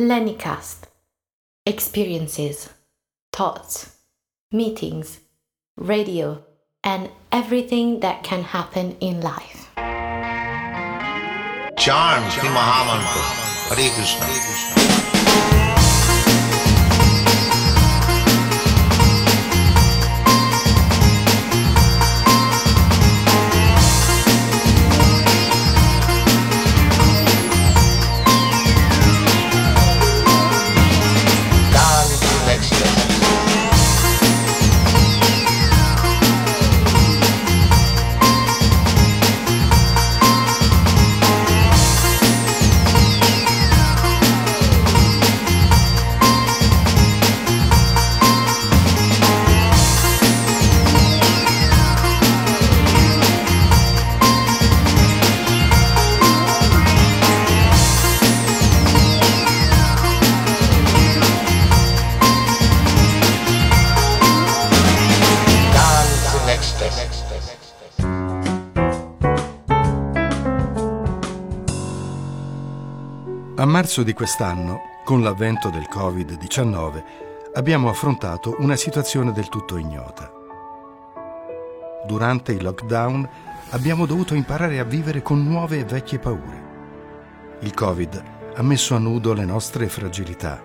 Lennycast. Experiences, thoughts, meetings, radio, and everything that can happen in life. Chant Shri Mahamantra. Hare Krishna. A marzo di quest'anno, con l'avvento del Covid-19, abbiamo affrontato una situazione del tutto ignota. Durante il lockdown abbiamo dovuto imparare a vivere con nuove e vecchie paure. Il Covid ha messo a nudo le nostre fragilità.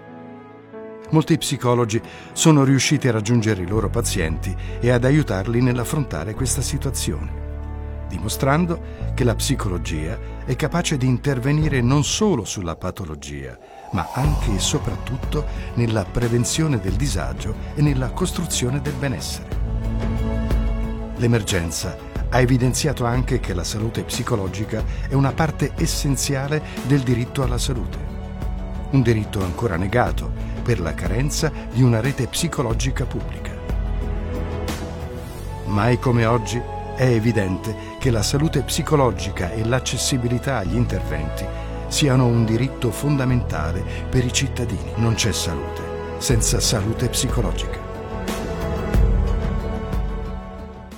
Molti psicologi sono riusciti a raggiungere i loro pazienti e ad aiutarli nell'affrontare questa situazione, dimostrando che la psicologia è capace di intervenire non solo sulla patologia, ma anche e soprattutto nella prevenzione del disagio e nella costruzione del benessere. L'emergenza ha evidenziato anche che la salute psicologica è una parte essenziale del diritto alla salute, un diritto ancora negato per la carenza di una rete psicologica pubblica. Mai come oggi è evidente che la salute psicologica e l'accessibilità agli interventi siano un diritto fondamentale per i cittadini. Non c'è salute senza salute psicologica.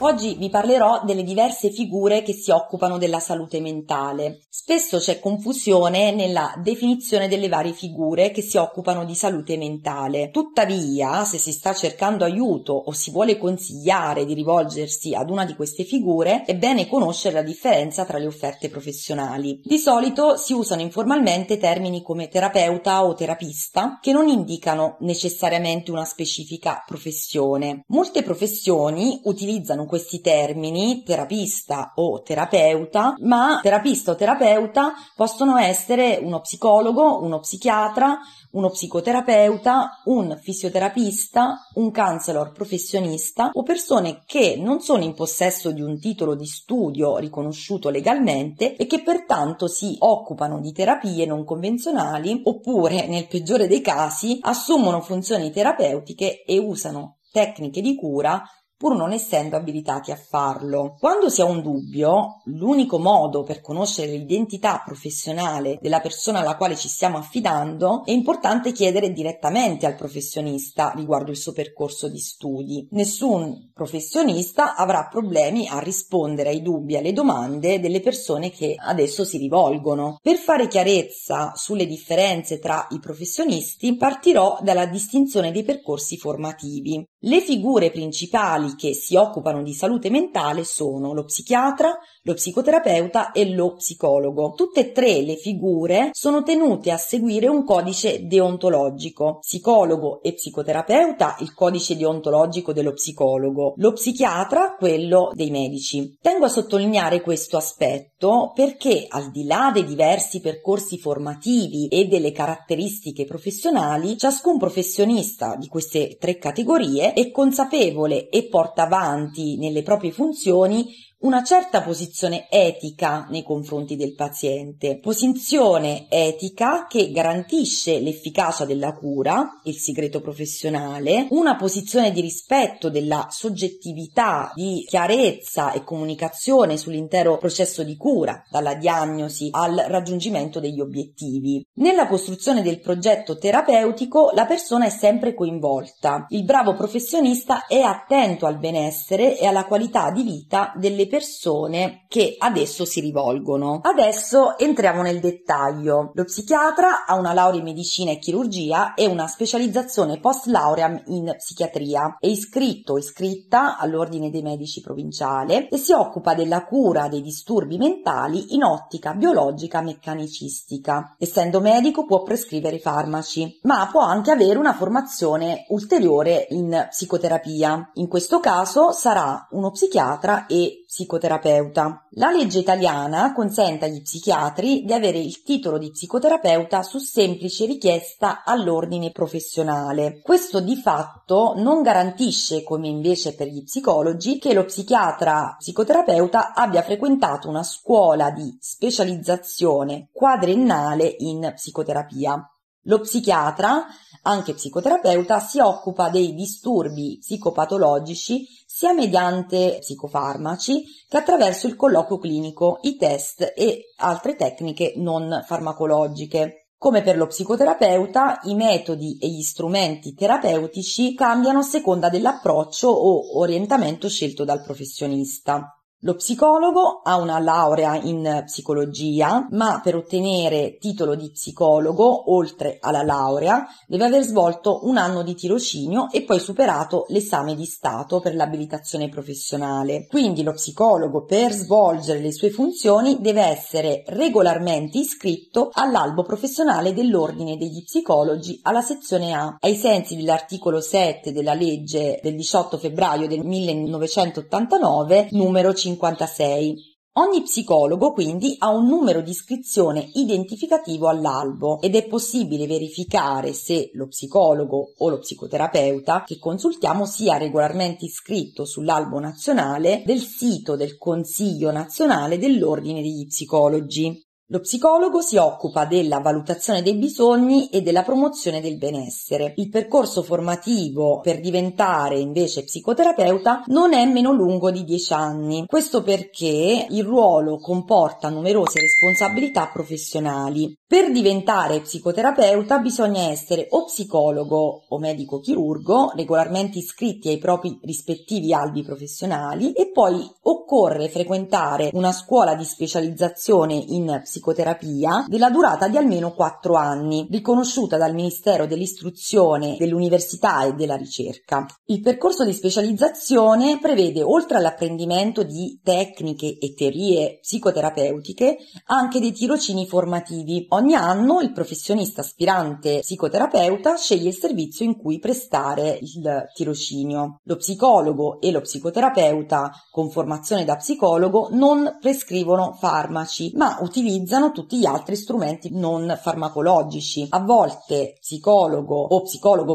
Oggi vi parlerò delle diverse figure che si occupano della salute mentale. Spesso c'è confusione nella definizione delle varie figure che si occupano di salute mentale. Tuttavia, se si sta cercando aiuto o si vuole consigliare di rivolgersi ad una di queste figure, è bene conoscere la differenza tra le offerte professionali. Di solito si usano informalmente termini come terapeuta o terapista, che non indicano necessariamente una specifica professione. Molte professioni utilizzano questi termini, terapista o terapeuta, ma terapista o terapeuta possono essere uno psicologo, uno psichiatra, uno psicoterapeuta, un fisioterapista, un counselor professionista o persone che non sono in possesso di un titolo di studio riconosciuto legalmente e che pertanto si occupano di terapie non convenzionali oppure, nel peggiore dei casi, assumono funzioni terapeutiche e usano tecniche di cura pur non essendo abilitati a farlo. Quando si ha un dubbio, l'unico modo per conoscere l'identità professionale della persona alla quale ci stiamo affidando è importante chiedere direttamente al professionista riguardo il suo percorso di studi. Nessun professionista avrà problemi a rispondere ai dubbi e alle domande delle persone che ad esso si rivolgono. Per fare chiarezza sulle differenze tra i professionisti, partirò dalla distinzione dei percorsi formativi. Le figure principali che si occupano di salute mentale sono lo psichiatra, lo psicoterapeuta e lo psicologo. Tutte e tre le figure sono tenute a seguire un codice deontologico. Psicologo e psicoterapeuta, il codice deontologico dello psicologo. Lo psichiatra, quello dei medici. Tengo a sottolineare questo aspetto perché, al di là dei diversi percorsi formativi e delle caratteristiche professionali, ciascun professionista di queste tre categorie è consapevole e porta avanti nelle proprie funzioni una certa posizione etica nei confronti del paziente, posizione etica che garantisce l'efficacia della cura, il segreto professionale, una posizione di rispetto della soggettività, di chiarezza e comunicazione sull'intero processo di cura, dalla diagnosi al raggiungimento degli obiettivi. Nella costruzione del progetto terapeutico la persona è sempre coinvolta. Il bravo professionista è attento al benessere e alla qualità di vita delle persone che adesso si rivolgono. Adesso entriamo nel dettaglio. Lo psichiatra ha una laurea in medicina e chirurgia e una specializzazione post lauream in psichiatria. È iscritto o iscritta all'ordine dei medici provinciale e si occupa della cura dei disturbi mentali in ottica biologica meccanicistica. Essendo medico può prescrivere farmaci, ma può anche avere una formazione ulteriore in psicoterapia. In questo caso sarà uno psichiatra e psicoterapeuta. La legge italiana consente agli psichiatri di avere il titolo di psicoterapeuta su semplice richiesta all'ordine professionale. Questo di fatto non garantisce, come invece per gli psicologi, che lo psichiatra psicoterapeuta abbia frequentato una scuola di specializzazione quadriennale in psicoterapia. Lo psichiatra, anche psicoterapeuta, si occupa dei disturbi psicopatologici sia mediante psicofarmaci che attraverso il colloquio clinico, i test e altre tecniche non farmacologiche. Come per lo psicoterapeuta, i metodi e gli strumenti terapeutici cambiano a seconda dell'approccio o orientamento scelto dal professionista. Lo psicologo ha una laurea in psicologia, ma per ottenere titolo di psicologo, oltre alla laurea, deve aver svolto un anno di tirocinio e poi superato l'esame di Stato per l'abilitazione professionale. Quindi lo psicologo, per svolgere le sue funzioni, deve essere regolarmente iscritto all'albo professionale dell'Ordine degli Psicologi alla sezione A, ai sensi dell'articolo 7 della legge del 18 febbraio del 1989, numero 56. Ogni psicologo quindi ha un numero di iscrizione identificativo all'albo ed è possibile verificare se lo psicologo o lo psicoterapeuta che consultiamo sia regolarmente iscritto sull'albo nazionale del sito del Consiglio Nazionale dell'Ordine degli Psicologi. Lo psicologo si occupa della valutazione dei bisogni e della promozione del benessere. Il percorso formativo per diventare invece psicoterapeuta non è meno lungo di 10 anni. Questo perché il ruolo comporta numerose responsabilità professionali. Per diventare psicoterapeuta bisogna essere o psicologo o medico chirurgo, regolarmente iscritti ai propri rispettivi albi professionali, e poi occorre frequentare una scuola di specializzazione in psicoterapia della durata di almeno 4 anni, riconosciuta dal Ministero dell'Istruzione, dell'Università e della Ricerca. Il percorso di specializzazione prevede, oltre all'apprendimento di tecniche e teorie psicoterapeutiche, anche dei tirocini formativi. Ogni anno il professionista aspirante psicoterapeuta sceglie il servizio in cui prestare il tirocinio. Lo psicologo e lo psicoterapeuta con formazione da psicologo non prescrivono farmaci, ma utilizzano tutti gli altri strumenti non farmacologici. A volte psicologo,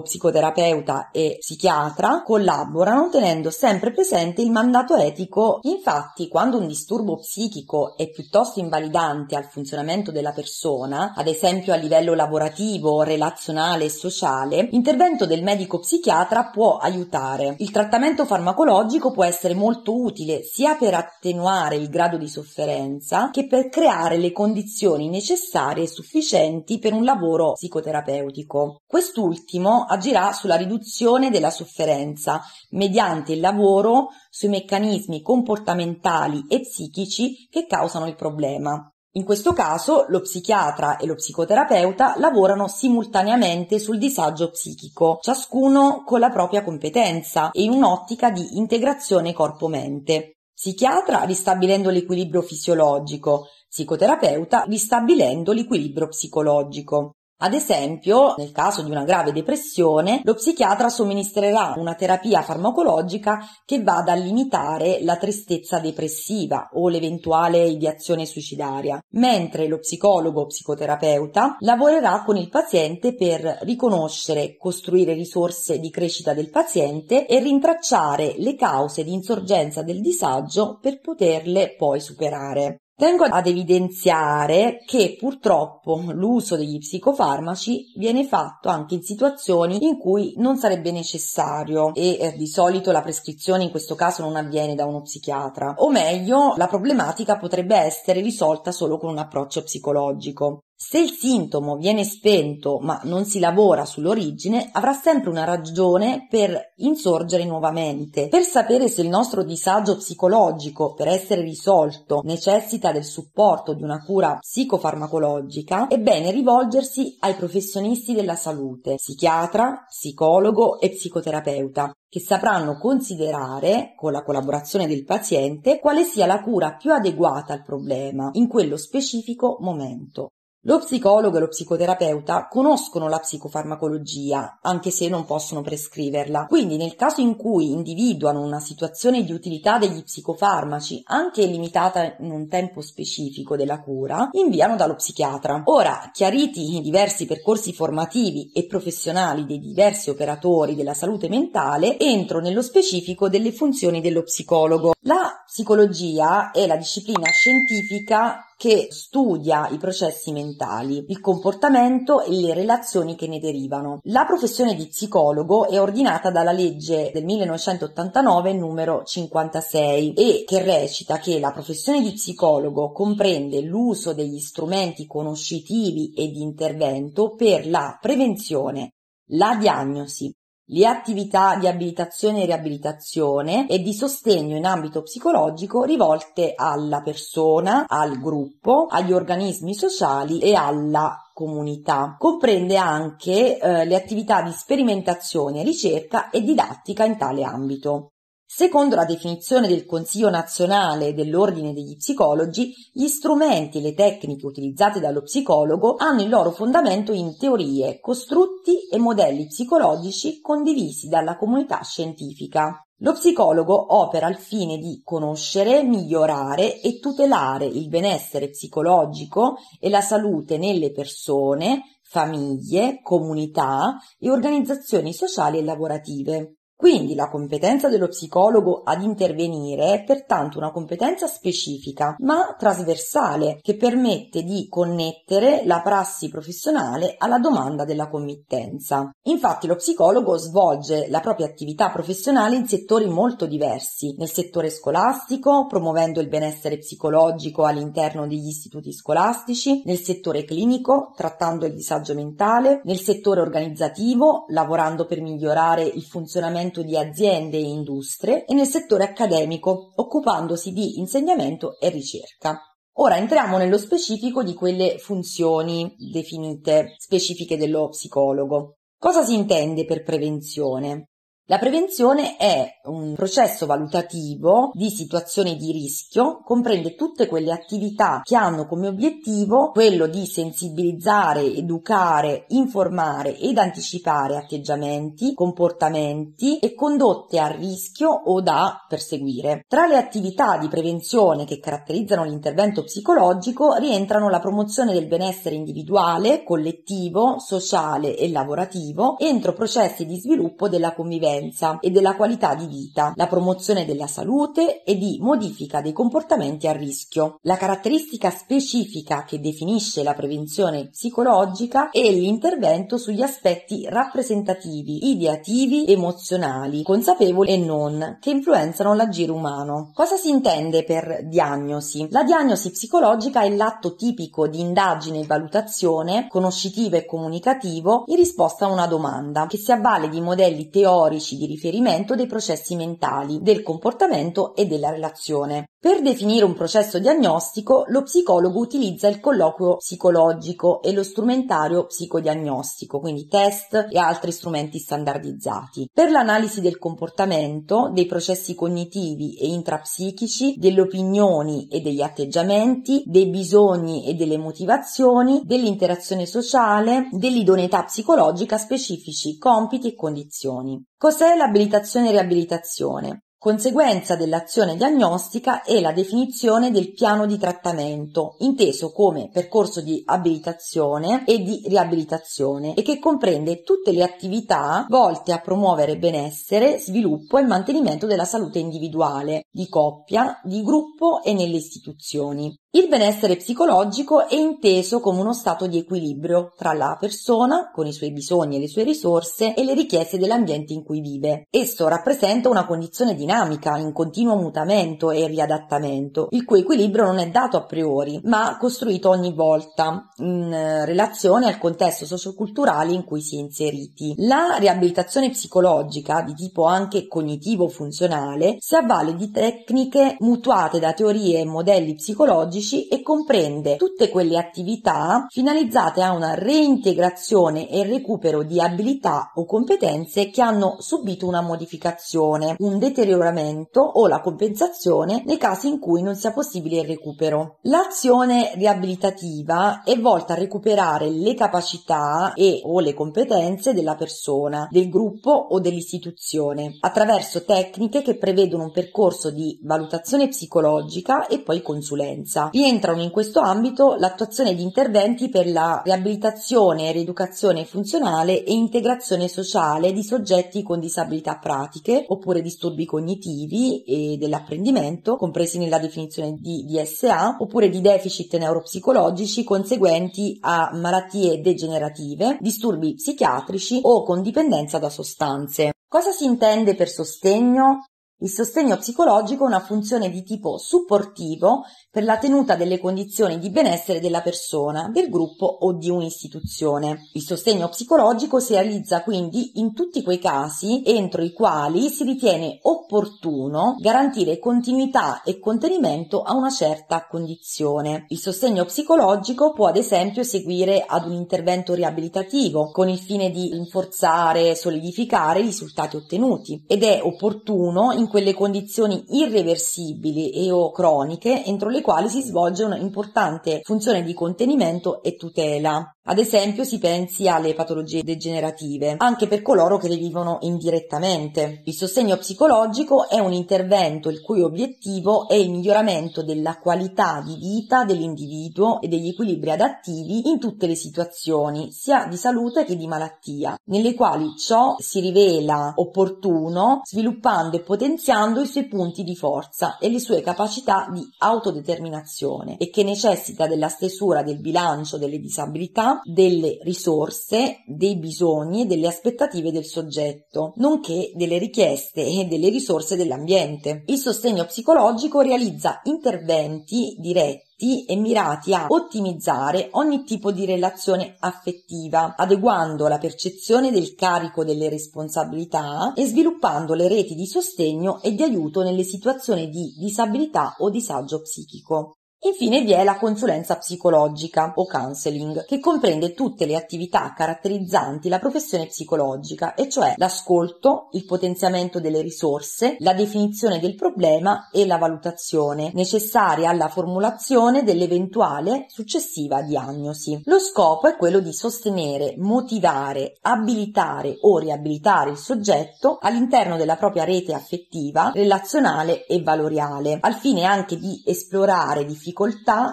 psicoterapeuta e psichiatra collaborano tenendo sempre presente il mandato etico. Infatti, quando un disturbo psichico è piuttosto invalidante al funzionamento della persona, ad esempio a livello lavorativo, relazionale e sociale, l'intervento del medico psichiatra può aiutare. Il trattamento farmacologico può essere molto utile sia per attenuare il grado di sofferenza che per creare le condizioni necessarie e sufficienti per un lavoro psicoterapeutico. Quest'ultimo agirà sulla riduzione della sofferenza mediante il lavoro sui meccanismi comportamentali e psichici che causano il problema. In questo caso lo psichiatra e lo psicoterapeuta lavorano simultaneamente sul disagio psichico, ciascuno con la propria competenza e in un'ottica di integrazione corpo-mente. Psichiatra ristabilendo l'equilibrio fisiologico, psicoterapeuta ristabilendo l'equilibrio psicologico. Ad esempio, nel caso di una grave depressione, lo psichiatra somministrerà una terapia farmacologica che vada a limitare la tristezza depressiva o l'eventuale ideazione suicidaria, mentre lo psicologo o psicoterapeuta lavorerà con il paziente per riconoscere, costruire risorse di crescita del paziente e rintracciare le cause di insorgenza del disagio per poterle poi superare. Tengo ad evidenziare che purtroppo l'uso degli psicofarmaci viene fatto anche in situazioni in cui non sarebbe necessario e di solito la prescrizione in questo caso non avviene da uno psichiatra, o meglio la problematica potrebbe essere risolta solo con un approccio psicologico. Se il sintomo viene spento ma non si lavora sull'origine, avrà sempre una ragione per insorgere nuovamente. Per sapere se il nostro disagio psicologico, per essere risolto, necessita del supporto di una cura psicofarmacologica, è bene rivolgersi ai professionisti della salute, psichiatra, psicologo e psicoterapeuta, che sapranno considerare, con la collaborazione del paziente, quale sia la cura più adeguata al problema in quello specifico momento. Lo psicologo e lo psicoterapeuta conoscono la psicofarmacologia, anche se non possono prescriverla. Quindi, nel caso in cui individuano una situazione di utilità degli psicofarmaci, anche limitata in un tempo specifico della cura, inviano dallo psichiatra. Ora, chiariti i diversi percorsi formativi e professionali dei diversi operatori della salute mentale, entro nello specifico delle funzioni dello psicologo. La psicologia è la disciplina scientifica che studia i processi mentali, il comportamento e le relazioni che ne derivano. La professione di psicologo è ordinata dalla legge del 1989 numero 56 e che recita che la professione di psicologo comprende l'uso degli strumenti conoscitivi e di intervento per la prevenzione, la diagnosi, le attività di abilitazione e riabilitazione e di sostegno in ambito psicologico rivolte alla persona, al gruppo, agli organismi sociali e alla comunità. Comprende anche le attività di sperimentazione, ricerca e didattica in tale ambito. Secondo la definizione del Consiglio nazionale dell'Ordine degli Psicologi, gli strumenti e le tecniche utilizzate dallo psicologo hanno il loro fondamento in teorie, costrutti e modelli psicologici condivisi dalla comunità scientifica. Lo psicologo opera al fine di conoscere, migliorare e tutelare il benessere psicologico e la salute nelle persone, famiglie, comunità e organizzazioni sociali e lavorative. Quindi la competenza dello psicologo ad intervenire è pertanto una competenza specifica, ma trasversale, che permette di connettere la prassi professionale alla domanda della committenza. Infatti lo psicologo svolge la propria attività professionale in settori molto diversi, nel settore scolastico, promuovendo il benessere psicologico all'interno degli istituti scolastici, nel settore clinico, trattando il disagio mentale, nel settore organizzativo, lavorando per migliorare il funzionamento di aziende e industrie e nel settore accademico, occupandosi di insegnamento e ricerca. Ora entriamo nello specifico di quelle funzioni definite specifiche dello psicologo. Cosa si intende per prevenzione? La prevenzione è un processo valutativo di situazioni di rischio, comprende tutte quelle attività che hanno come obiettivo quello di sensibilizzare, educare, informare ed anticipare atteggiamenti, comportamenti e condotte a rischio o da perseguire. Tra le attività di prevenzione che caratterizzano l'intervento psicologico rientrano la promozione del benessere individuale, collettivo, sociale e lavorativo entro processi di sviluppo della convivenza e della qualità di vita, la promozione della salute e di modifica dei comportamenti a rischio. La caratteristica specifica che definisce la prevenzione psicologica è l'intervento sugli aspetti rappresentativi, ideativi, emozionali, consapevoli e non, che influenzano l'agire umano. Cosa si intende per diagnosi? La diagnosi psicologica è l'atto tipico di indagine e valutazione, conoscitivo e comunicativo, in risposta a una domanda, che si avvale di modelli teorici di riferimento dei processi mentali, del comportamento e della relazione. Per definire un processo diagnostico, lo psicologo utilizza il colloquio psicologico e lo strumentario psicodiagnostico, quindi test e altri strumenti standardizzati. Per l'analisi del comportamento, dei processi cognitivi e intrapsichici, delle opinioni e degli atteggiamenti, dei bisogni e delle motivazioni, dell'interazione sociale, dell'idoneità psicologica specifici, compiti e condizioni. Cos'è l'abilitazione e riabilitazione? Conseguenza dell'azione diagnostica è la definizione del piano di trattamento, inteso come percorso di abilitazione e di riabilitazione, e che comprende tutte le attività volte a promuovere benessere, sviluppo e mantenimento della salute individuale, di coppia, di gruppo e nelle istituzioni. Il benessere psicologico è inteso come uno stato di equilibrio tra la persona, con i suoi bisogni e le sue risorse, e le richieste dell'ambiente in cui vive. Esso rappresenta una condizione dinamica dinamica, in continuo mutamento e riadattamento, il cui equilibrio non è dato a priori, ma costruito ogni volta in relazione al contesto socioculturale in cui si è inseriti. La riabilitazione psicologica, di tipo anche cognitivo-funzionale, si avvale di tecniche mutuate da teorie e modelli psicologici e comprende tutte quelle attività finalizzate a una reintegrazione e recupero di abilità o competenze che hanno subito una modificazione, un deterioramento o la compensazione nei casi in cui non sia possibile il recupero. L'azione riabilitativa è volta a recuperare le capacità e o le competenze della persona, del gruppo o dell'istituzione, attraverso tecniche che prevedono un percorso di valutazione psicologica e poi consulenza. Rientrano in questo ambito l'attuazione di interventi per la riabilitazione, rieducazione funzionale e integrazione sociale di soggetti con disabilità pratiche oppure disturbi cognitivi e dell'apprendimento, compresi nella definizione di DSA, oppure di deficit neuropsicologici conseguenti a malattie degenerative, disturbi psichiatrici o con dipendenza da sostanze. Cosa si intende per sostegno? Il sostegno psicologico è una funzione di tipo supportivo per la tenuta delle condizioni di benessere della persona, del gruppo o di un'istituzione. Il sostegno psicologico si realizza quindi in tutti quei casi entro i quali si ritiene opportuno garantire continuità e contenimento a una certa condizione. Il sostegno psicologico può ad esempio seguire ad un intervento riabilitativo con il fine di rinforzare e solidificare i risultati ottenuti ed è opportuno in quelle condizioni irreversibili e o croniche entro le quali si svolge un'importante funzione di contenimento e tutela. Ad esempio si pensi alle patologie degenerative, anche per coloro che le vivono indirettamente. Il sostegno psicologico è un intervento il cui obiettivo è il miglioramento della qualità di vita dell'individuo e degli equilibri adattivi in tutte le situazioni, sia di salute che di malattia, nelle quali ciò si rivela opportuno, sviluppando e potenziando i suoi punti di forza e le sue capacità di autodeterminazione e che necessita della stesura del bilancio delle disabilità, delle risorse, dei bisogni e delle aspettative del soggetto, nonché delle richieste e delle risorse dell'ambiente. Il sostegno psicologico realizza interventi diretti e mirati a ottimizzare ogni tipo di relazione affettiva, adeguando la percezione del carico delle responsabilità e sviluppando le reti di sostegno e di aiuto nelle situazioni di disabilità o disagio psichico. Infine vi è la consulenza psicologica o counseling, che comprende tutte le attività caratterizzanti la professione psicologica, e cioè l'ascolto, il potenziamento delle risorse, la definizione del problema e la valutazione necessaria alla formulazione dell'eventuale successiva diagnosi. Lo scopo è quello di sostenere, motivare, abilitare o riabilitare il soggetto all'interno della propria rete affettiva, relazionale e valoriale, al fine anche di esplorare difficoltà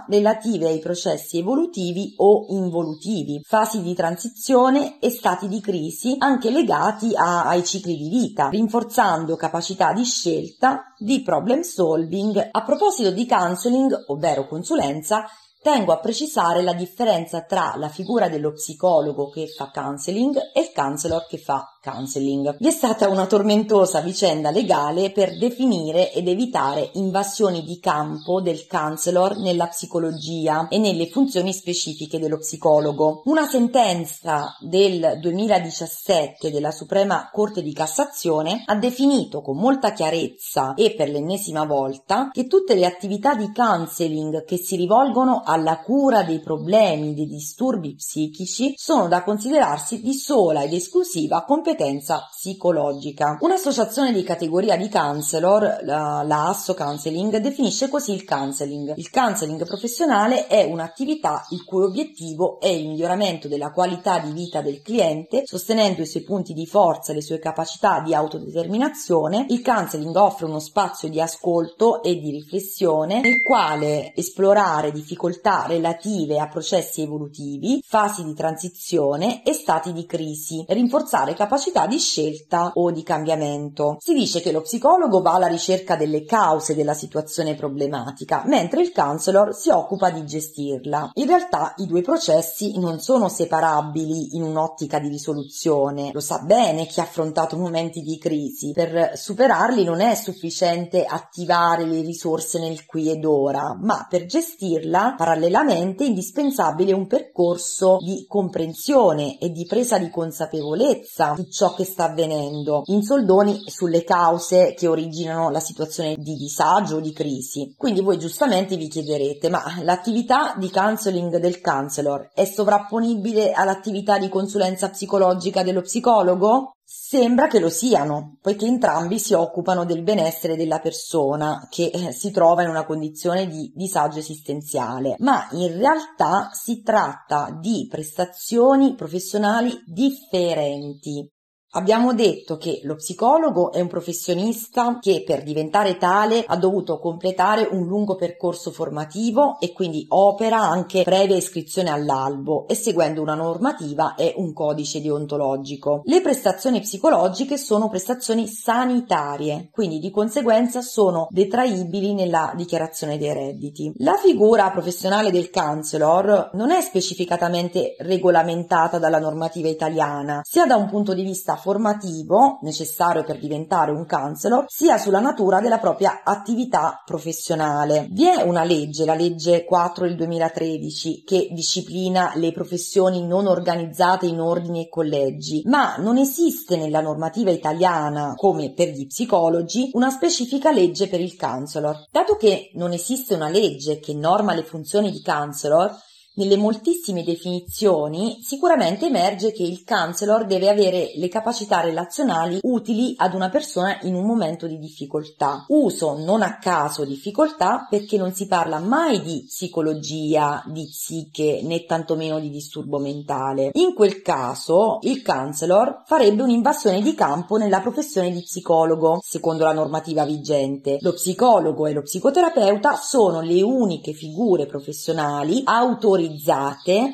relative ai processi evolutivi o involutivi, fasi di transizione e stati di crisi anche legati ai cicli di vita, rinforzando capacità di scelta, di problem solving. A proposito di counseling, ovvero consulenza, tengo a precisare la differenza tra la figura dello psicologo che fa counseling e il counselor che fa counseling. Vi è stata una tormentosa vicenda legale per definire ed evitare invasioni di campo del counselor nella psicologia e nelle funzioni specifiche dello psicologo. Una sentenza del 2017 della Suprema Corte di Cassazione ha definito con molta chiarezza e per l'ennesima volta che tutte le attività di counseling che si rivolgono alla cura dei problemi dei disturbi psichici sono da considerarsi di sola ed esclusiva competenza psicologica. Un'associazione di categoria di counselor, la Asso Counseling, definisce così il counseling. Il counseling professionale è un'attività il cui obiettivo è il miglioramento della qualità di vita del cliente, sostenendo i suoi punti di forza e le sue capacità di autodeterminazione. Il counseling offre uno spazio di ascolto e di riflessione nel quale esplorare difficoltà difficoltà relative a processi evolutivi, fasi di transizione e stati di crisi, rinforzare capacità di scelta o di cambiamento. Si dice che lo psicologo va alla ricerca delle cause della situazione problematica, mentre il counselor si occupa di gestirla. In realtà i due processi non sono separabili in un'ottica di risoluzione. Lo sa bene chi ha affrontato momenti di crisi. Per superarli non è sufficiente attivare le risorse nel qui ed ora, ma per gestirla parallelamente è indispensabile un percorso di comprensione e di presa di consapevolezza di ciò che sta avvenendo, in soldoni sulle cause che originano la situazione di disagio o di crisi. Quindi voi giustamente vi chiederete: ma l'attività di counseling del counselor è sovrapponibile all'attività di consulenza psicologica dello psicologo? Sembra che lo siano, poiché entrambi si occupano del benessere della persona che si trova in una condizione di disagio esistenziale, ma in realtà si tratta di prestazioni professionali differenti. Abbiamo detto che lo psicologo è un professionista che per diventare tale ha dovuto completare un lungo percorso formativo e quindi opera anche previa iscrizione all'albo e seguendo una normativa e un codice deontologico. Le prestazioni psicologiche sono prestazioni sanitarie, quindi di conseguenza sono detraibili nella dichiarazione dei redditi. La figura professionale del counselor non è specificatamente regolamentata dalla normativa italiana, sia da un punto di vista formativo necessario per diventare un counselor, sia sulla natura della propria attività professionale. Vi è una legge, la legge 4 del 2013, che disciplina le professioni non organizzate in ordini e collegi, ma non esiste nella normativa italiana, come per gli psicologi, una specifica legge per il counselor. Dato che non esiste una legge che norma le funzioni di counselor, nelle moltissime definizioni sicuramente emerge che il counselor deve avere le capacità relazionali utili ad una persona in un momento di difficoltà. Uso non a caso difficoltà perché non si parla mai di psicologia, di psiche né tantomeno di disturbo mentale. In quel caso il counselor farebbe un'invasione di campo nella professione di psicologo, secondo la normativa vigente. Lo psicologo e lo psicoterapeuta sono le uniche figure professionali autorizzate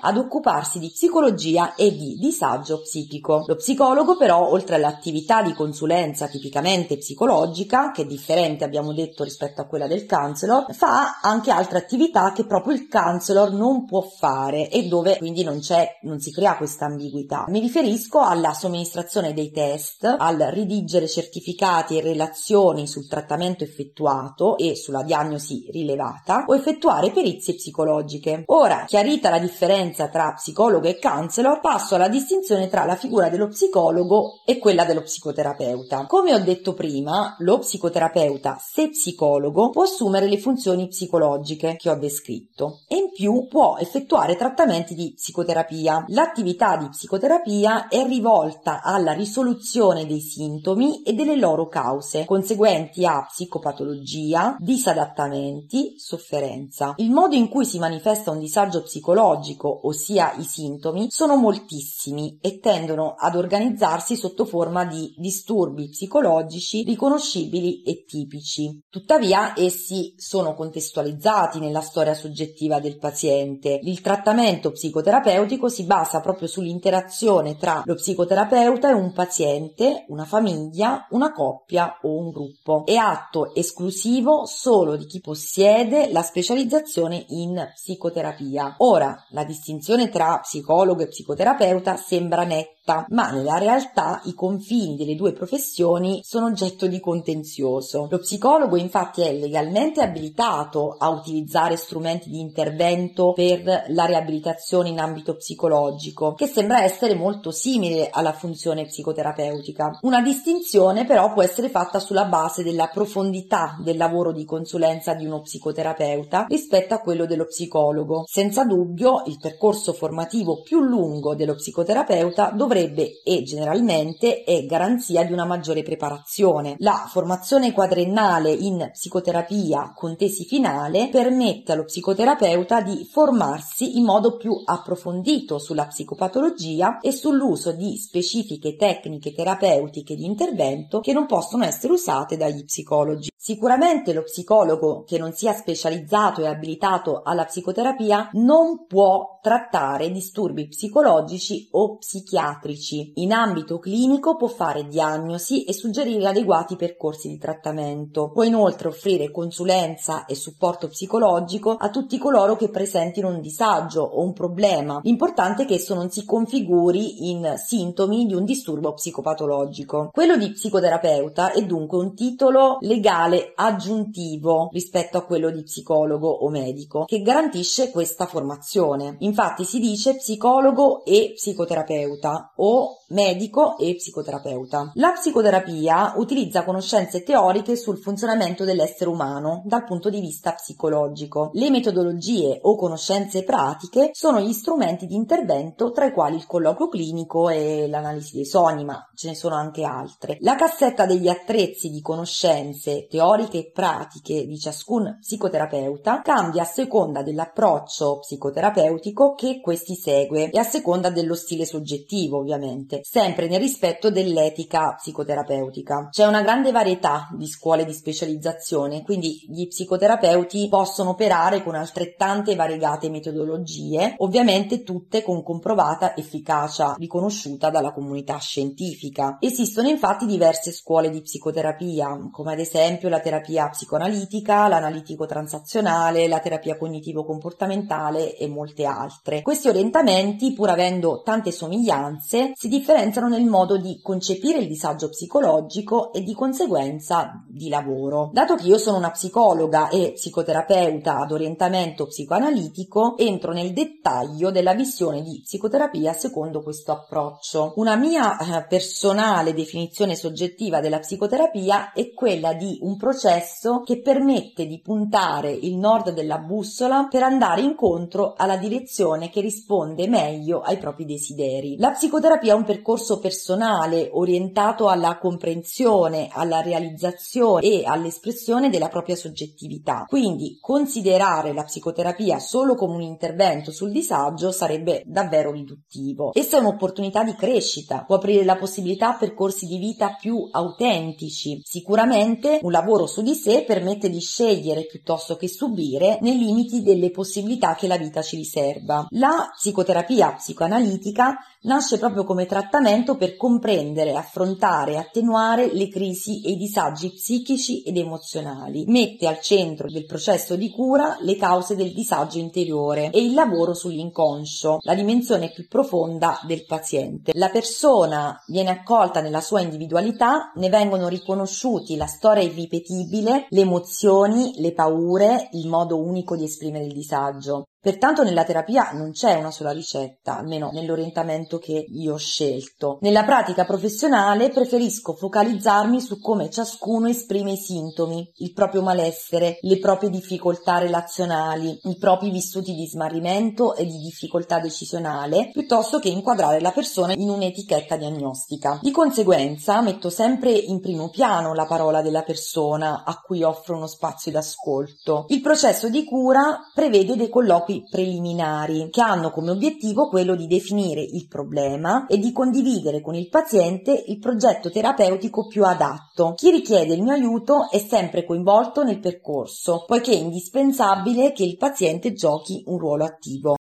ad occuparsi di psicologia e di disagio psichico. Lo psicologo però, oltre all'attività di consulenza tipicamente psicologica, che è differente abbiamo detto rispetto a quella del counselor, fa anche altre attività che proprio il counselor non può fare e dove quindi non si crea questa ambiguità. Mi riferisco alla somministrazione dei test, al redigere certificati e relazioni sul trattamento effettuato e sulla diagnosi rilevata o effettuare perizie psicologiche. Ora, chiarita la differenza tra psicologo e counselor, passo alla distinzione tra la figura dello psicologo e quella dello psicoterapeuta. Come ho detto prima, lo psicoterapeuta, se psicologo, può assumere le funzioni psicologiche che ho descritto e in più può effettuare trattamenti di psicoterapia. L'attività di psicoterapia è rivolta alla risoluzione dei sintomi e delle loro cause, conseguenti a psicopatologia, disadattamenti, sofferenza. Il modo in cui si manifesta un disagio psicologico, ossia i sintomi, sono moltissimi e tendono ad organizzarsi sotto forma di disturbi psicologici riconoscibili e tipici. Tuttavia, essi sono contestualizzati nella storia soggettiva del paziente. Il trattamento psicoterapeutico si basa proprio sull'interazione tra lo psicoterapeuta e un paziente, una famiglia, una coppia o un gruppo. È atto esclusivo solo di chi possiede la specializzazione in psicoterapia. Ora, la distinzione tra psicologo e psicoterapeuta sembra netta, ma nella realtà i confini delle due professioni sono oggetto di contenzioso. Lo psicologo infatti è legalmente abilitato a utilizzare strumenti di intervento per la riabilitazione in ambito psicologico, che sembra essere molto simile alla funzione psicoterapeutica. Una distinzione però può essere fatta sulla base della profondità del lavoro di consulenza di uno psicoterapeuta rispetto a quello dello psicologo. Senza dubbio, il percorso formativo più lungo dello psicoterapeuta dovrebbe dovrebbe e generalmente è garanzia di una maggiore preparazione. La formazione quadriennale in psicoterapia con tesi finale permette allo psicoterapeuta di formarsi in modo più approfondito sulla psicopatologia e sull'uso di specifiche tecniche terapeutiche di intervento che non possono essere usate dagli psicologi. Sicuramente lo psicologo che non sia specializzato e abilitato alla psicoterapia non può trattare disturbi psicologici o psichiatrici. In ambito clinico può fare diagnosi e suggerire adeguati percorsi di trattamento. Può inoltre offrire consulenza e supporto psicologico a tutti coloro che presentino un disagio o un problema. L'importante è che esso non si configuri in sintomi di un disturbo psicopatologico. Quello di psicoterapeuta è dunque un titolo legale aggiuntivo rispetto a quello di psicologo o medico che garantisce questa formazione. Infatti si dice psicologo e psicoterapeuta o medico e psicoterapeuta. La psicoterapia utilizza conoscenze teoriche sul funzionamento dell'essere umano dal punto di vista psicologico. Le metodologie o conoscenze pratiche sono gli strumenti di intervento, tra i quali il colloquio clinico e l'analisi dei sogni, ma ce ne sono anche altre. La cassetta degli attrezzi di conoscenze teoriche e pratiche di ciascun psicoterapeuta cambia a seconda dell'approccio psicoterapeutico che questi segue e a seconda dello stile soggettivo, ovviamente, sempre nel rispetto dell'etica psicoterapeutica. C'è una grande varietà di scuole di specializzazione, quindi gli psicoterapeuti possono operare con altrettante variegate metodologie, ovviamente tutte con comprovata efficacia riconosciuta dalla comunità scientifica. Esistono infatti diverse scuole di psicoterapia, come ad esempio la terapia psicoanalitica, l'analitico transazionale, la terapia cognitivo-comportamentale e molte altre. Questi orientamenti, pur avendo tante somiglianze, si differenziano nel modo di concepire il disagio psicologico e di conseguenza di lavoro. Dato che io sono una psicologa e psicoterapeuta ad orientamento psicoanalitico, entro nel dettaglio della visione di psicoterapia secondo questo approccio. Una mia personale definizione soggettiva della psicoterapia è quella di un processo che permette di puntare il nord della bussola per andare incontro alla direzione che risponde meglio ai propri desideri. La psicoterapia è un percorso personale orientato alla comprensione, alla realizzazione e all'espressione della propria soggettività. Quindi considerare la psicoterapia solo come un intervento sul disagio sarebbe davvero riduttivo. Essa è un'opportunità di crescita, può aprire la possibilità per corsi di vita più autentici. Sicuramente un lavoro su di sé permette di scegliere piuttosto che subire, nei limiti delle possibilità che la vita ci riserva. La psicoterapia psicoanalitica nasce proprio come trattamento per comprendere, affrontare e attenuare le crisi e i disagi psichici ed emozionali. Mette al centro del processo di cura le cause del disagio interiore e il lavoro sull'inconscio, la dimensione più profonda del paziente. La persona viene accolta nella sua individualità, ne vengono riconosciuti la storia irripetibile, le emozioni, le paure, il modo unico di esprimere il disagio. Pertanto nella terapia non c'è una sola ricetta, almeno nell'orientamento che io ho scelto. Nella pratica professionale preferisco focalizzarmi su come ciascuno esprime i sintomi, il proprio malessere, le proprie difficoltà relazionali, i propri vissuti di smarrimento e di difficoltà decisionale, piuttosto che inquadrare la persona in un'etichetta diagnostica. Di conseguenza metto sempre in primo piano la parola della persona a cui offro uno spazio d'ascolto. Il processo di cura prevede dei colloqui preliminari che hanno come obiettivo quello di definire il problema e di condividere con il paziente il progetto terapeutico più adatto. Chi richiede il mio aiuto è sempre coinvolto nel percorso, poiché è indispensabile che il paziente giochi un ruolo attivo.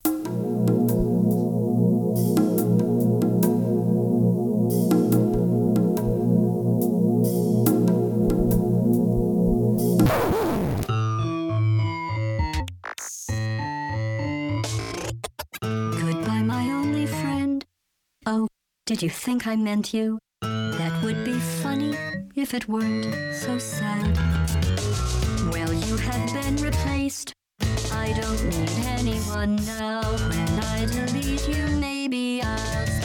Did you think I meant you? That would be funny if it weren't so sad. Well, you have been replaced. I don't need anyone now. When I delete you, maybe I'll